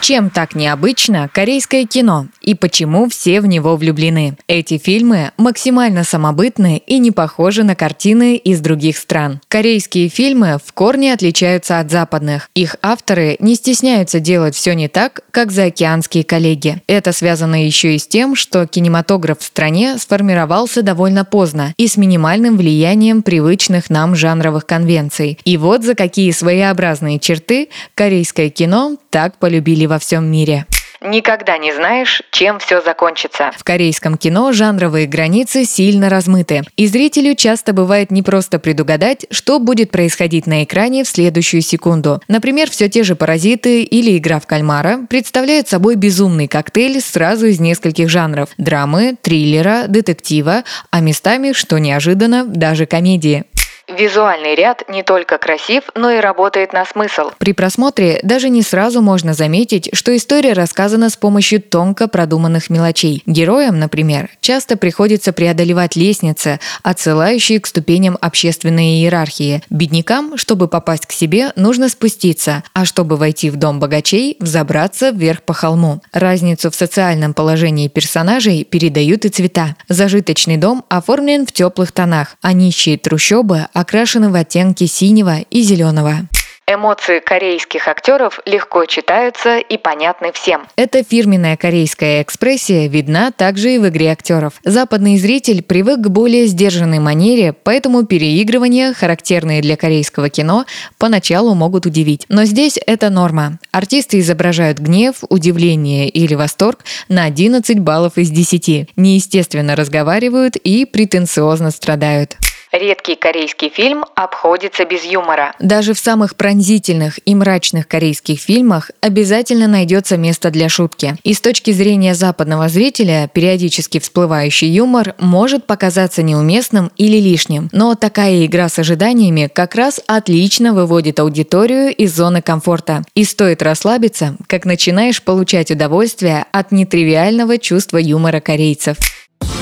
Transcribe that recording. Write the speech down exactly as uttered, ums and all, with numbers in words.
Чем так необычно корейское кино и почему все в него влюблены? Эти фильмы максимально самобытны и не похожи на картины из других стран. Корейские фильмы в корне отличаются от западных. Их авторы не стесняются делать все не так, как заокеанские коллеги. Это связано еще и с тем, что кинематограф в стране сформировался довольно поздно и с минимальным влиянием привычных нам жанровых конвенций. И вот за какие своеобразные черты корейское кино так полюбили во всем мире. Никогда не знаешь, чем все закончится. В корейском кино жанровые границы сильно размыты, и зрителю часто бывает непросто предугадать, что будет происходить на экране в следующую секунду. Например, все те же «Паразиты» или «Игра в кальмара» представляют собой безумный коктейль сразу из нескольких жанров – драмы, триллера, детектива, а местами, что неожиданно, даже комедии. Визуальный ряд не только красив, но и работает на смысл. При просмотре даже не сразу можно заметить, что история рассказана с помощью тонко продуманных мелочей. Героям, например, часто приходится преодолевать лестницы, отсылающие к ступеням общественной иерархии. Беднякам, чтобы попасть к себе, нужно спуститься, а чтобы войти в дом богачей, взобраться вверх по холму. Разницу в социальном положении персонажей передают и цвета. Зажиточный дом оформлен в теплых тонах, а нищие трущобы – окрашены в оттенки синего и зеленого. Эмоции корейских актеров легко читаются и понятны всем. Эта фирменная корейская экспрессия видна также и в игре актеров. Западный зритель привык к более сдержанной манере, поэтому переигрывания, характерные для корейского кино, поначалу могут удивить. Но здесь это норма. Артисты изображают гнев, удивление или восторг на одиннадцать баллов из десяти, неестественно разговаривают и претенциозно страдают. Редкий корейский фильм обходится без юмора. Даже в самых пронзительных и мрачных корейских фильмах обязательно найдется место для шутки. И с точки зрения западного зрителя периодически всплывающий юмор может показаться неуместным или лишним. Но такая игра с ожиданиями как раз отлично выводит аудиторию из зоны комфорта. И стоит расслабиться, как начинаешь получать удовольствие от нетривиального чувства юмора корейцев.